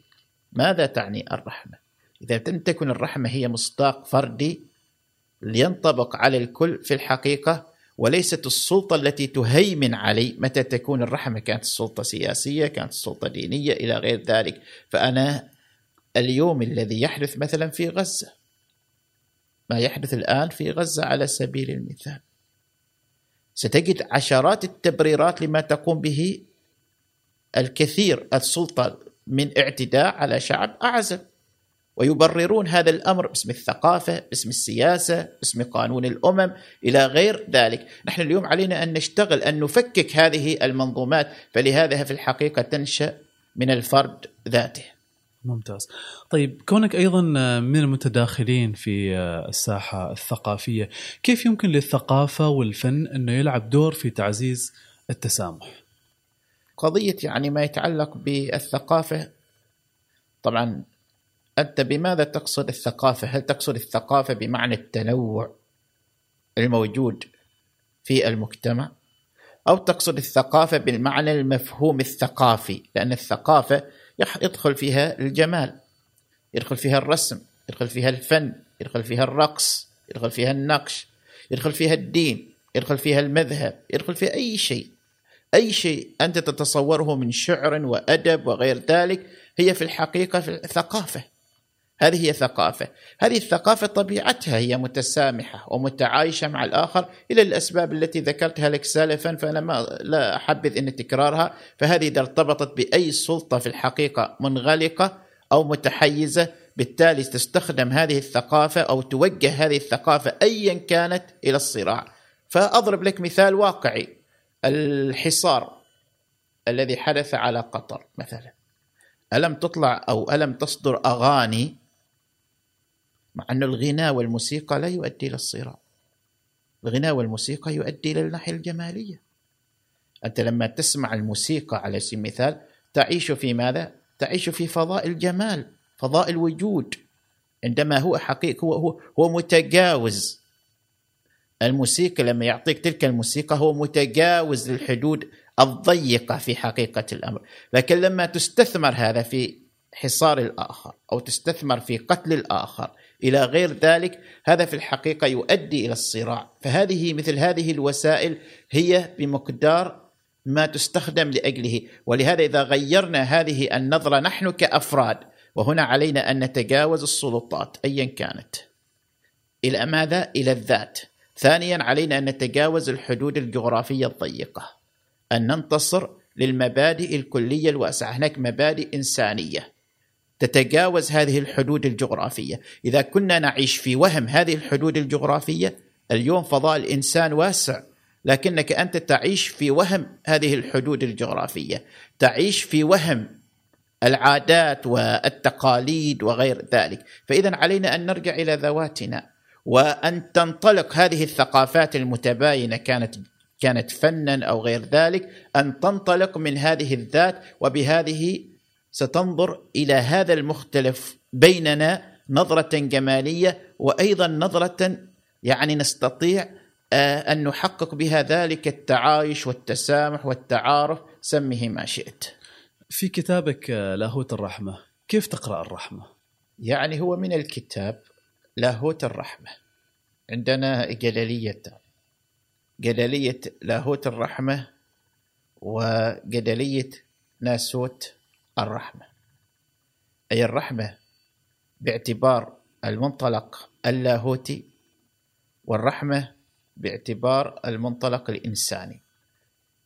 ماذا تعني الرحمة؟ إذا لم تكن الرحمة هي مصداق فردي لينطبق على الكل في الحقيقة، وليست السلطة التي تهيمن علي. متى تكون الرحمة؟ كانت السلطة سياسية، كانت السلطة دينية، إلى غير ذلك. فأنا اليوم الذي يحدث مثلا في غزة، ما يحدث الآن في غزة على سبيل المثال، ستجد عشرات التبريرات لما تقوم به الكثير السلطة من اعتداء على شعب أعزل، ويبررون هذا الأمر باسم الثقافة، باسم السياسة، باسم قانون الأمم، إلى غير ذلك. نحن اليوم علينا أن نشتغل أن نفكك هذه المنظومات، فلهذا في الحقيقة تنشأ من الفرد ذاته. ممتاز. طيب، كونك أيضا من المتداخلين في الساحة الثقافية، كيف يمكن للثقافة والفن أنه يلعب دور في تعزيز التسامح؟ قضية يعني ما يتعلق بالثقافة، طبعا أنت بماذا تقصد الثقافة؟ هل تقصد الثقافة بمعنى التنوع الموجود في المجتمع، أو تقصد الثقافة بالمعنى المفهوم الثقافي؟ لأن الثقافة يدخل فيها الجمال، يدخل فيها الرسم، يدخل فيها الفن، يدخل فيها الرقص، يدخل فيها النقش، يدخل فيها الدين، يدخل فيها المذهب، يدخل فيها أي شيء، أي شيء أنت تتصوره من شعر وأدب وغير ذلك، هي في الحقيقة في الثقافة. هذه هي ثقافة. هذه الثقافة طبيعتها هي متسامحة ومتعايشة مع الآخر، إلى الأسباب التي ذكرتها لك سالفا، فأنا ما لا أحبذ أن تكرارها. فهذه إذا ارتبطت بأي سلطة في الحقيقة منغلقة أو متحيزة، بالتالي تستخدم هذه الثقافة أو توجه هذه الثقافة أيا كانت إلى الصراع. فأضرب لك مثال واقعي، الحصار الذي حدث على قطر مثلا، ألم تطلع أو ألم تصدر أغاني، مع أن الغناء والموسيقى لا يؤدي للصراع، الغناء والموسيقى يؤدي للناحية الجمالية. أنت لما تسمع الموسيقى على سبيل المثال تعيش في ماذا؟ تعيش في فضاء الجمال، فضاء الوجود، عندما هو حقيقي، هو, هو, هو متجاوز الموسيقى، لما يعطيك تلك الموسيقى هو متجاوز للحدود الضيقة في حقيقة الأمر. لكن لما تستثمر هذا في حصار الآخر أو تستثمر في قتل الآخر إلى غير ذلك، هذا في الحقيقة يؤدي إلى الصراع. فهذه مثل هذه الوسائل هي بمقدار ما تستخدم لأجله. ولهذا إذا غيرنا هذه النظرة نحن كأفراد، وهنا علينا أن نتجاوز السلطات أيا كانت، إلى ماذا؟ إلى الذات. ثانيا علينا أن نتجاوز الحدود الجغرافية الضيقة، أن ننتصر للمبادئ الكلية الواسعة. هناك مبادئ إنسانية تتجاوز هذه الحدود الجغرافية. إذا كنا نعيش في وهم هذه الحدود الجغرافية، اليوم فضاء الإنسان واسع، لكنك أنت تعيش في وهم هذه الحدود الجغرافية، تعيش في وهم العادات والتقاليد وغير ذلك. فإذا علينا أن نرجع إلى ذواتنا، وأن تنطلق هذه الثقافات المتباينة، كانت كانت فنا أو غير ذلك، أن تنطلق من هذه الذات، وبهذه ستنظر إلى هذا المختلف بيننا نظرة جمالية، وأيضا نظرة يعني نستطيع أن نحقق بها ذلك التعايش والتسامح والتعارف، سميه ما شئت. في كتابك لاهوت الرحمة، كيف تقرأ الرحمة؟ يعني هو من الكتاب لاهوت الرحمة، عندنا جلالية جدلية لاهوت الرحمة وجدلية ناسوت الرحمة، أي الرحمة باعتبار المنطلق اللاهوتي والرحمة باعتبار المنطلق الإنساني.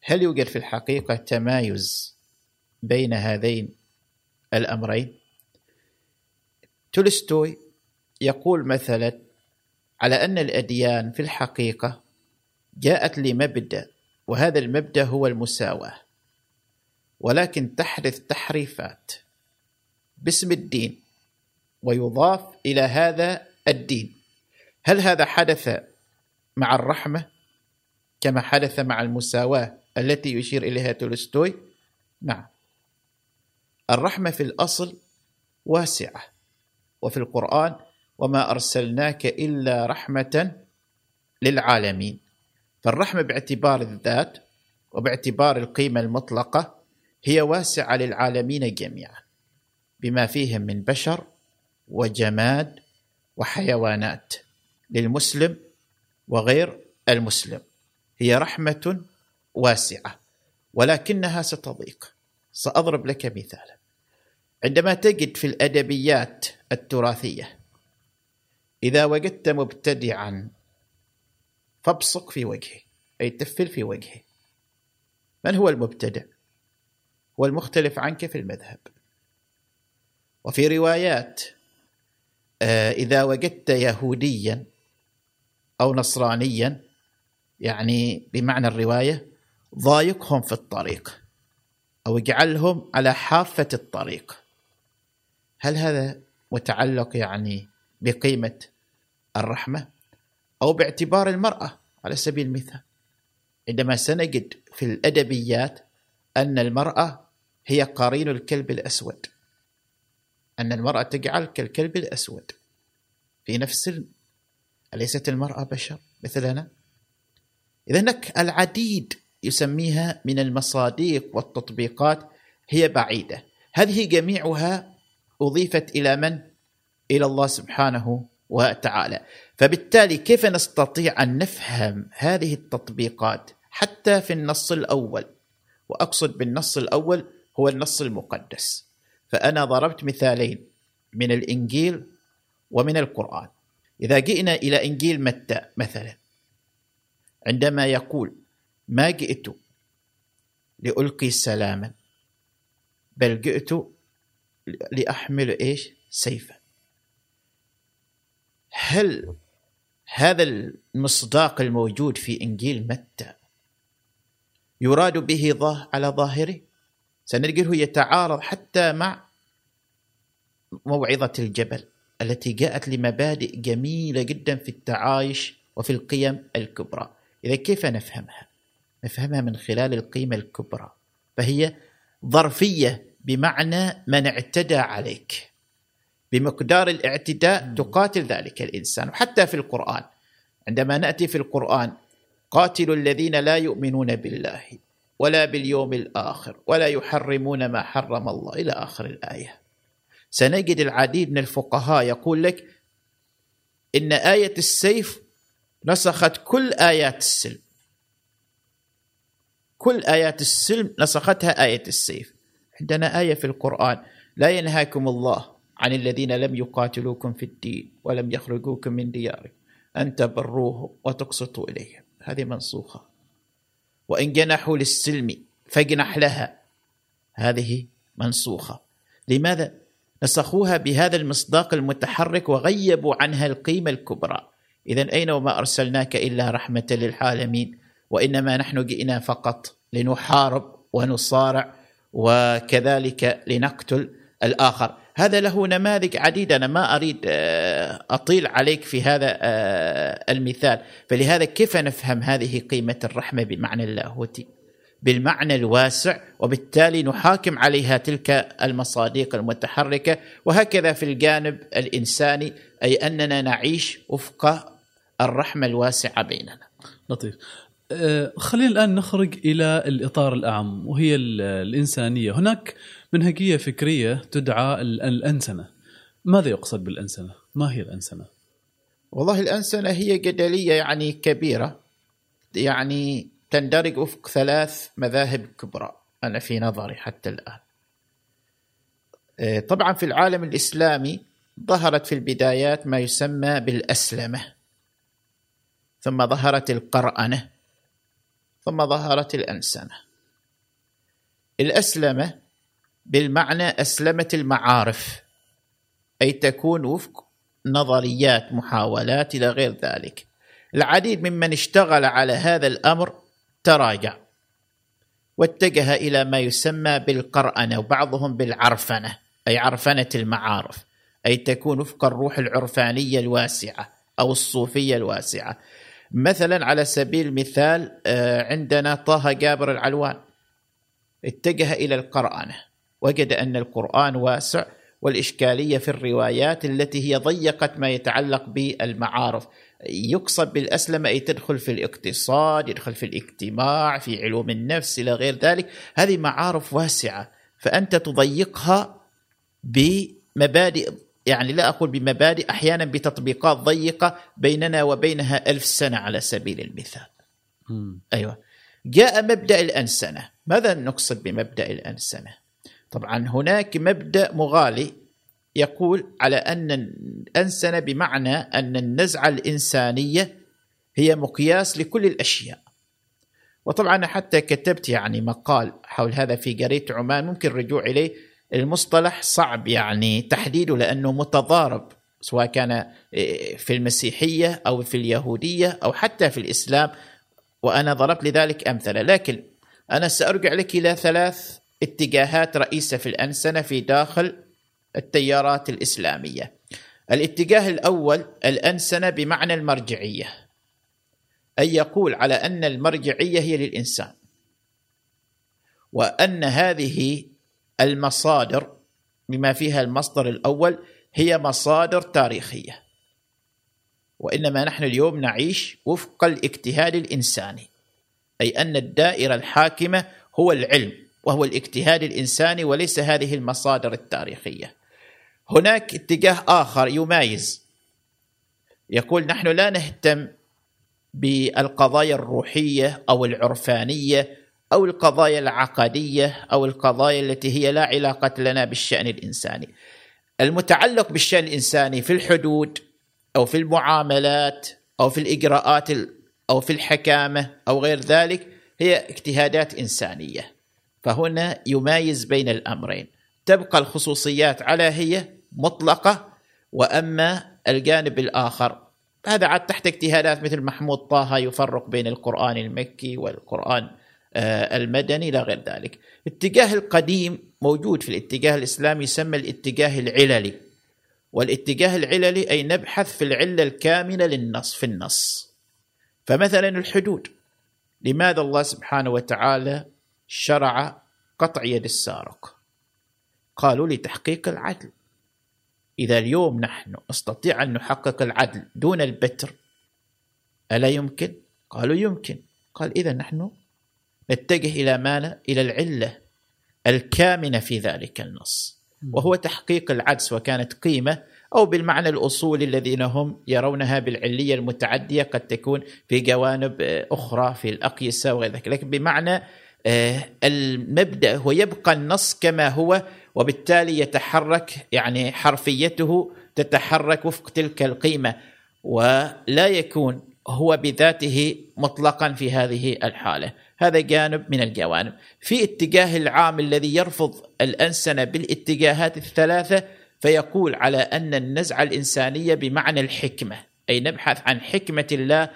هل يوجد في الحقيقة تمايز بين هذين الأمرين؟ تولستوي يقول مثلا على أن الأديان في الحقيقة جاءت لمبدأ، وهذا المبدأ هو المساواة، ولكن تحدث تحريفات باسم الدين ويضاف إلى هذا الدين. هل هذا حدث مع الرحمة كما حدث مع المساواة التي يشير إليها تولستوي؟ نعم، الرحمة في الأصل واسعة، وفي القرآن وما أرسلناك إلا رحمة للعالمين. فالرحمة باعتبار الذات وباعتبار القيمة المطلقة هي واسعة للعالمين جميعا بما فيهم من بشر وجماد وحيوانات، للمسلم وغير المسلم، هي رحمة واسعة ولكنها ستضيق. سأضرب لك مثالا، عندما تجد في الأدبيات التراثية إذا وجدت مبتدعا فابصق في وجهه، أي تفل في وجهه. من هو المبتدع؟ هو المختلف عنك في المذهب. وفي روايات إذا وجدت يهوديا أو نصرانيا، يعني بمعنى الرواية ضايقهم في الطريق أو اجعلهم على حافة الطريق. هل هذا متعلق يعني بقيمة الرحمة؟ أو باعتبار المرأة على سبيل المثال، عندما سنجد في الأدبيات أن المرأة هي قرين الكلب الأسود، أن المرأة تجعل كالكلب الأسود في نفس ال... أليست المرأة بشر مثلنا؟ إذا هناك العديد يسميها من المصادق والتطبيقات هي بعيدة. هذه جميعها أضيفت إلى من؟ إلى الله سبحانه وتعالى. فبالتالي كيف نستطيع أن نفهم هذه التطبيقات حتى في النص الأول؟ وأقصد بالنص الأول هو النص المقدس. فأنا ضربت مثالين من الإنجيل ومن القرآن. إذا جئنا إلى إنجيل متى مثلا، عندما يقول ما جئت لألقي سلاما بل جئت لأحمل إيش؟ سيفا. هل هذا المصداق الموجود في إنجيل متى يراد به على ظاهره؟ سنجده يتعارض حتى مع موعظة الجبل التي جاءت لمبادئ جميلة جدا في التعايش وفي القيم الكبرى. إذا كيف نفهمها؟ نفهمها من خلال القيمة الكبرى، فهي ظرفية بمعنى من اعتدى عليك، بمقدار الاعتداء تقاتل ذلك الإنسان. وحتى في القرآن عندما نأتي في القرآن قاتلوا الذين لا يؤمنون بالله ولا باليوم الآخر ولا يحرمون ما حرم الله إلى آخر الآية. سنجد العديد من الفقهاء يقول لك إن آية السيف نسخت كل آيات السلم، كل آيات السلم نسختها آية السيف. عندنا آية في القرآن لا ينهاكم الله عن الذين لم يقاتلوكم في الدين ولم يخرجوكم من دياركم أن تبروهم وتقسطوا إليهم، هذه منسوخة. وإن جنحوا للسلم فاجنح لها، هذه منسوخة. لماذا؟ نسخوها بهذا المصداق المتحرك وغيبوا عنها القيمة الكبرى. إذن أين وما أرسلناك إلا رحمة للعالمين، وإنما نحن جئنا فقط لنحارب ونصارع وكذلك لنقتل الآخر. هذا له نماذج عديدة، أنا ما أريد أطيل عليك في هذا المثال. فلهذا كيف نفهم هذه قيمة الرحمة بالمعنى اللاهوتي، بالمعنى الواسع، وبالتالي نحاكم عليها تلك المصادق المتحركة. وهكذا في الجانب الإنساني، أي أننا نعيش وفق الرحمة الواسعة بيننا. لطيف. خلينا الآن نخرج إلى الإطار الأعم وهي الإنسانية. هناك منهجية فكرية تدعى الأنسنة. ماذا يقصد بالأنسنة؟ ما هي الأنسنة؟ والله الأنسنة هي جدلية يعني كبيرة، يعني تندرج وفق ثلاث مذاهب كبرى أنا في نظري حتى الآن. طبعا في العالم الإسلامي ظهرت في البدايات ما يسمى بالأسلمة، ثم ظهرت القرأنة، ثم ظهرت الأنسنة. الأسلمة بالمعنى أسلمة المعارف، أي تكون وفق نظريات، محاولات إلى غير ذلك. العديد ممن اشتغل على هذا الأمر تراجع واتجه إلى ما يسمى بالقرأنة، وبعضهم بالعرفنة، أي عرفنة المعارف، أي تكون وفق الروح العرفانية الواسعة أو الصوفية الواسعة. مثلا على سبيل المثال عندنا طه جابر العلواني اتجه إلى القرأنة، وجد أن القرآن واسع، والإشكالية في الروايات التي هي ضيقت ما يتعلق بالمعارف. يقصد بالأسلمة أي تدخل في الاقتصاد، يدخل في الاجتماع، في علوم النفس إلى غير ذلك. هذه معارف واسعة، فأنت تضيقها بمبادئ، يعني لا أقول بمبادئ، أحيانا بتطبيقات ضيقة بيننا وبينها ألف سنة على سبيل المثال. م. أيوة. جاء مبدأ الأنسنة. ماذا نقصد بمبدأ الأنسنة؟ طبعا هناك مبدأ مغالي يقول على أن الأنسنة بمعنى أن النزعة الإنسانية هي مقياس لكل الأشياء. وطبعا حتى كتبت يعني مقال حول هذا في جريدة عمان، ممكن الرجوع إليه. المصطلح صعب يعني تحديده لأنه متضارب، سواء كان في المسيحية أو في اليهودية أو حتى في الإسلام، وأنا ضربت لذلك أمثلة. لكن أنا سأرجع لك إلى ثلاث اتجاهات رئيسة في الأنسنة في داخل التيارات الإسلامية. الاتجاه الأول الأنسنة بمعنى المرجعية، أي يقول على أن المرجعية هي للإنسان، وأن هذه المصادر بما فيها المصدر الأول هي مصادر تاريخية، وإنما نحن اليوم نعيش وفق الاجتهاد الإنساني، أي أن الدائرة الحاكمة هو العلم وهو الاجتهاد الإنساني وليس هذه المصادر التاريخية. هناك اتجاه آخر يميز، يقول نحن لا نهتم بالقضايا الروحية أو العرفانية أو القضايا العقدية أو القضايا التي هي لا علاقة لنا بالشأن الإنساني. المتعلق بالشأن الإنساني في الحدود أو في المعاملات أو في الإجراءات أو في الحكامة أو غير ذلك هي اجتهادات إنسانية. فهنا يميز بين الأمرين، تبقى الخصوصيات على هي مطلقة، وأما الجانب الآخر هذا عاد تحت اجتهادات، مثل محمود طه يفرق بين القرآن المكي والقرآن المدني لا غير ذلك. الاتجاه القديم موجود في الاتجاه الإسلامي، يسمى الاتجاه العللي، والاتجاه العللي أي نبحث في العلة الكامنة للنص في النص. فمثلا الحدود، لماذا الله سبحانه وتعالى شرع قطع يد السارق؟ قالوا لتحقيق العدل. إذا اليوم نحن نستطيع أن نحقق العدل دون البتر ألا يمكن؟ قالوا يمكن. قال إذا نحن نتجه إلى ماذا؟ إلى العلة الكامنة في ذلك النص، وهو تحقيق العدل، وكانت قيمة أو بالمعنى الأصولي الذين هم يرونها بالعلية المتعدية، قد تكون في جوانب أخرى في الأقيسة وغير ذلك، لكن بمعنى المبدأ هو يبقى النص كما هو، وبالتالي يتحرك يعني حرفيته تتحرك وفق تلك القيمة، ولا يكون هو بذاته مطلقا في هذه الحالة. هذا جانب من الجوانب. في اتجاه العام الذي يرفض الأنسنة بالاتجاهات الثلاثة، فيقول على أن النزعة الإنسانية بمعنى الحكمة، أي نبحث عن حكمة الله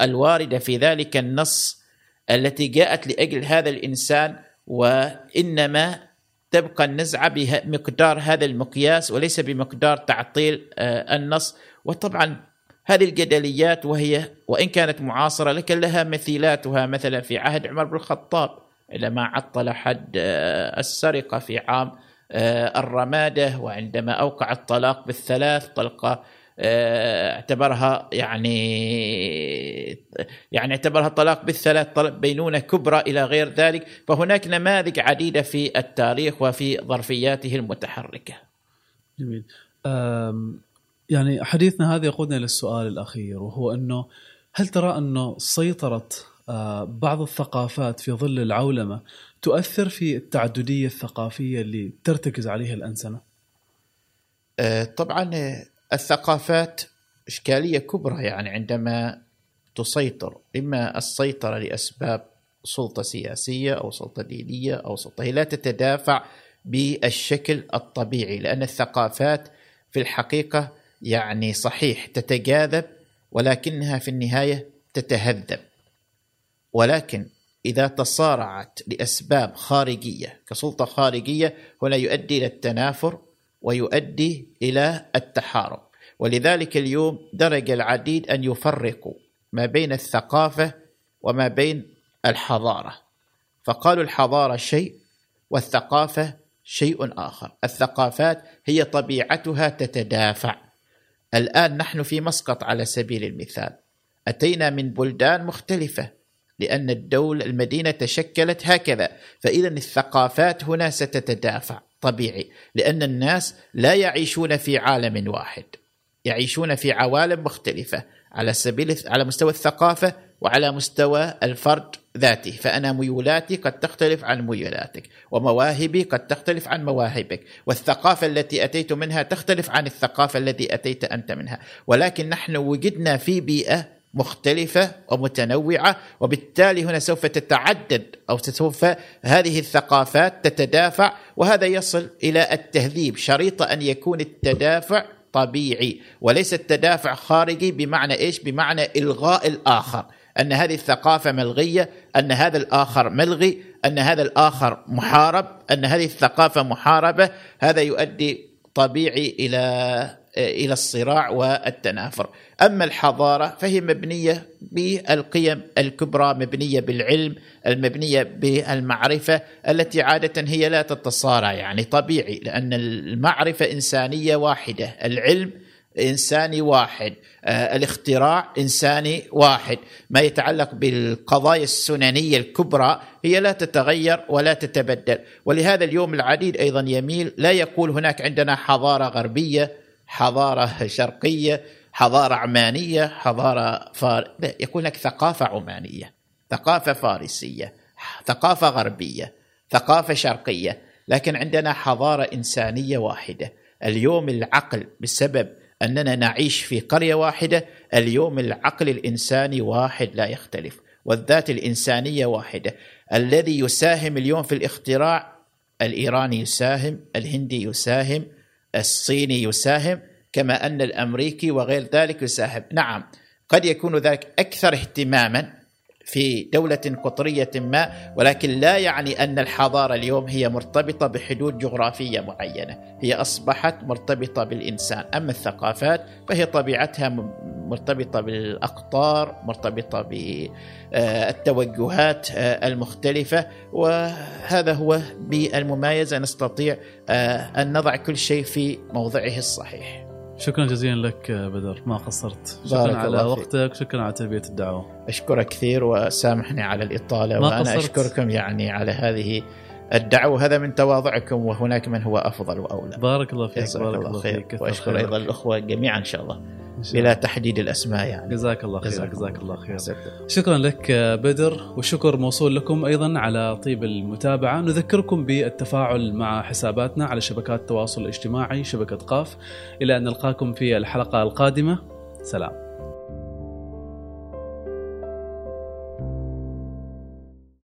الواردة في ذلك النص التي جاءت لأجل هذا الإنسان، وإنما تبقى النزعة بمقدار هذا المقياس وليس بمقدار تعطيل النص. وطبعا هذه الجدليات وهي وإن كانت معاصرة لكن لها مثيلاتها، مثلا في عهد عمر بن الخطاب لما عطل حد السرقة في عام الرمادة، وعندما أوقع الطلاق بالثلاث طلقة اعتبرها يعني يعني اعتبرها طلاق بالثلاث بينونة كبرى إلى غير ذلك. فهناك نماذج عديدة في التاريخ وفي ظرفياته المتحركة. جميل. يعني حديثنا هذا يقودنا للسؤال الأخير، وهو أنه هل ترى أنه سيطرت بعض الثقافات في ظل العولمة تؤثر في التعددية الثقافية اللي ترتكز عليها الأنسنة؟ طبعا الثقافات إشكالية كبرى يعني عندما تسيطر، إما السيطرة لأسباب سلطة سياسية أو سلطة دينية أو سلطة، لا تتدافع بالشكل الطبيعي، لأن الثقافات في الحقيقة يعني صحيح تتجاذب ولكنها في النهاية تتهذب. ولكن إذا تصارعت لأسباب خارجية كسلطة خارجية هنا يؤدي إلى التنافر ويؤدي إلى التحارب. ولذلك اليوم درج العديد أن يفرقوا ما بين الثقافة وما بين الحضارة، فقالوا الحضارة شيء والثقافة شيء آخر. الثقافات هي طبيعتها تتدافع. الآن نحن في مسقط على سبيل المثال أتينا من بلدان مختلفة لأن الدولة المدينة تشكلت هكذا، فإذا الثقافات هنا ستتدافع طبيعي، لأن الناس لا يعيشون في عالم واحد، يعيشون في عوالم مختلفة على سبيل على مستوى الثقافة وعلى مستوى الفرد ذاته. فأنا ميولاتي قد تختلف عن ميولاتك، ومواهبي قد تختلف عن مواهبك، والثقافة التي أتيت منها تختلف عن الثقافة التي أتيت أنت منها. ولكن نحن وجدنا في بيئة مختلفة ومتنوعة، وبالتالي هنا سوف تتعدد أو سوف هذه الثقافات تتدافع، وهذا يصل إلى التهذيب، شريط أن يكون التدافع طبيعي وليس التدافع خارجي. بمعنى إيش؟ بمعنى إلغاء الآخر، أن هذه الثقافة ملغية، أن هذا الآخر ملغي، أن هذا الآخر محارب، أن هذه الثقافة محاربة. هذا يؤدي طبيعي إلى إلى الصراع والتنافر. أما الحضارة فهي مبنية بالقيم الكبرى، مبنية بالعلم، المبنية بالمعرفة التي عادة هي لا تتصارع، يعني طبيعي، لأن المعرفة إنسانية واحدة، العلم إنساني واحد، آه، الاختراع إنساني واحد. ما يتعلق بالقضايا السننية الكبرى هي لا تتغير ولا تتبدل. ولهذا اليوم العديد أيضا يميل، لا يقول هناك عندنا حضارة غربية، حضارة شرقية، حضارة عمانية، حضارة فار... لا، يكون لك ثقافة عمانية، ثقافة فارسية، ثقافة غربية، ثقافة شرقية، لكن عندنا حضارة إنسانية واحدة. اليوم العقل بسبب أننا نعيش في قرية واحدة، اليوم العقل الإنساني واحد لا يختلف، والذات الإنسانية واحدة. الذي يساهم اليوم في الاختراع، الإيراني يساهم، الهندي يساهم، الصيني يساهم، كما أن الأمريكي وغير ذلك يساهم. نعم قد يكون ذلك أكثر اهتماما في دولة قطرية ما، ولكن لا يعني أن الحضارة اليوم هي مرتبطة بحدود جغرافية معينة، هي أصبحت مرتبطة بالإنسان. أما الثقافات فهي طبيعتها مرتبطة بالأقطار، مرتبطة بالتوجهات المختلفة، وهذا هو بالمميز، نستطيع أن نضع كل شيء في موضعه الصحيح. شكرا جزيلا لك بدر، ما قصرت، شكرا على وقتك، شكرا على تلبية الدعوة. أشكرك كثير وسامحني على الإطالة، وأنا أشكركم يعني على هذه الدعوة، هذا من تواضعكم، وهناك من هو أفضل وأولى. بارك الله فيك، بارك الله فيك، وأشكر أيضا الأخوة جميعا إن شاء الله بلا تحديد الأسماء يعني. جزاك الله خير، جزاك الله خير. شكرا لك بدر، والشكر موصول لكم أيضا على طيب المتابعة. نذكركم بالتفاعل مع حساباتنا على شبكات التواصل الاجتماعي شبكة قاف. إلى أن نلقاكم في الحلقة القادمة، سلام.